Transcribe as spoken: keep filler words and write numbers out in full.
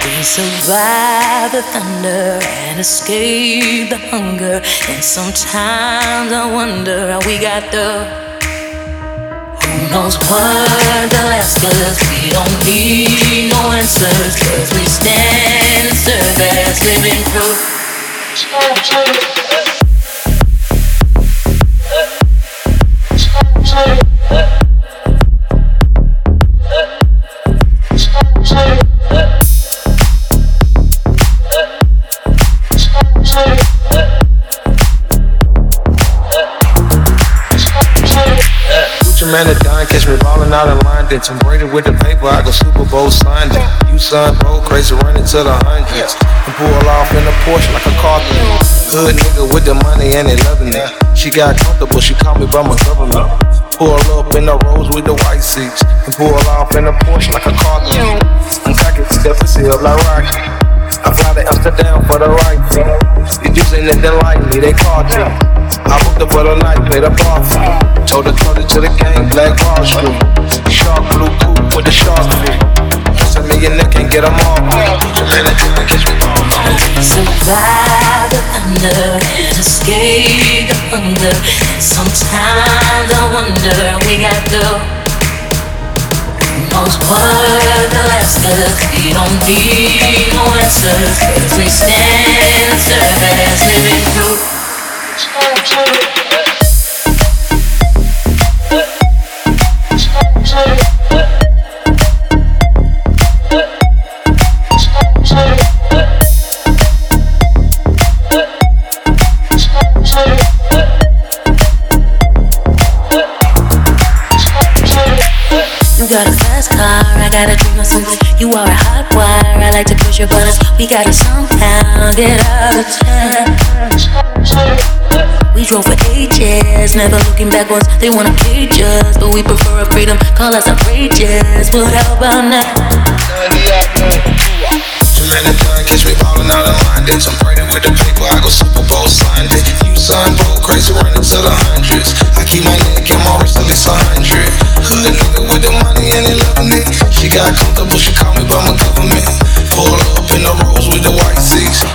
They survive the thunder and escape the hunger. And sometimes I wonder how we got there. Who knows what the last cause we don't need no answers, cause we stand and serve as living proof. Man to dine, catch me ballin' out in London. Tom Brady with the paper, I go Super Bowl Sunday. You son, bro, crazy running to the hundreds. And pull off in a Porsche like a car thing. Hood nigga with the money and they loving it. She got comfortable, she called me by my government. Pull up in the Rolls with the white seats. And pull off in a Porsche like a car thing. I'm talking to the pussy up like Rocky. I fly to Amsterdam for the right thing. It just ain't nothing like me, they called me. I booked up for the night, played a party. Told the clothing to the gang, black Wall Street. Shark blue coupe with the shark feet. Just a millionaire can't get them all. Survive the thunder and escape the hunger. Sometimes I wonder we got through. Who knows what the last look? We don't need no answers, cause we stand and serve as living proof. You got a fast car, I got a dream of something. You are a hot wire, I like to push your buttons. We gotta somehow get out of time. We drove for ages, never looking backwards. They wanna cage us, but we prefer a freedom. Call us outrageous, but how about now? Too many times, catch me ballin' out of London. I'm praying with the people, I go Super Bowl Sunday. You son, bro, crazy running to the hundreds. I keep my neck and my wrist till it's a hundred. Hood nigga with the money and they loving it. She got comfortable, she called me by my government. Pull up in the Rolls with the white seats.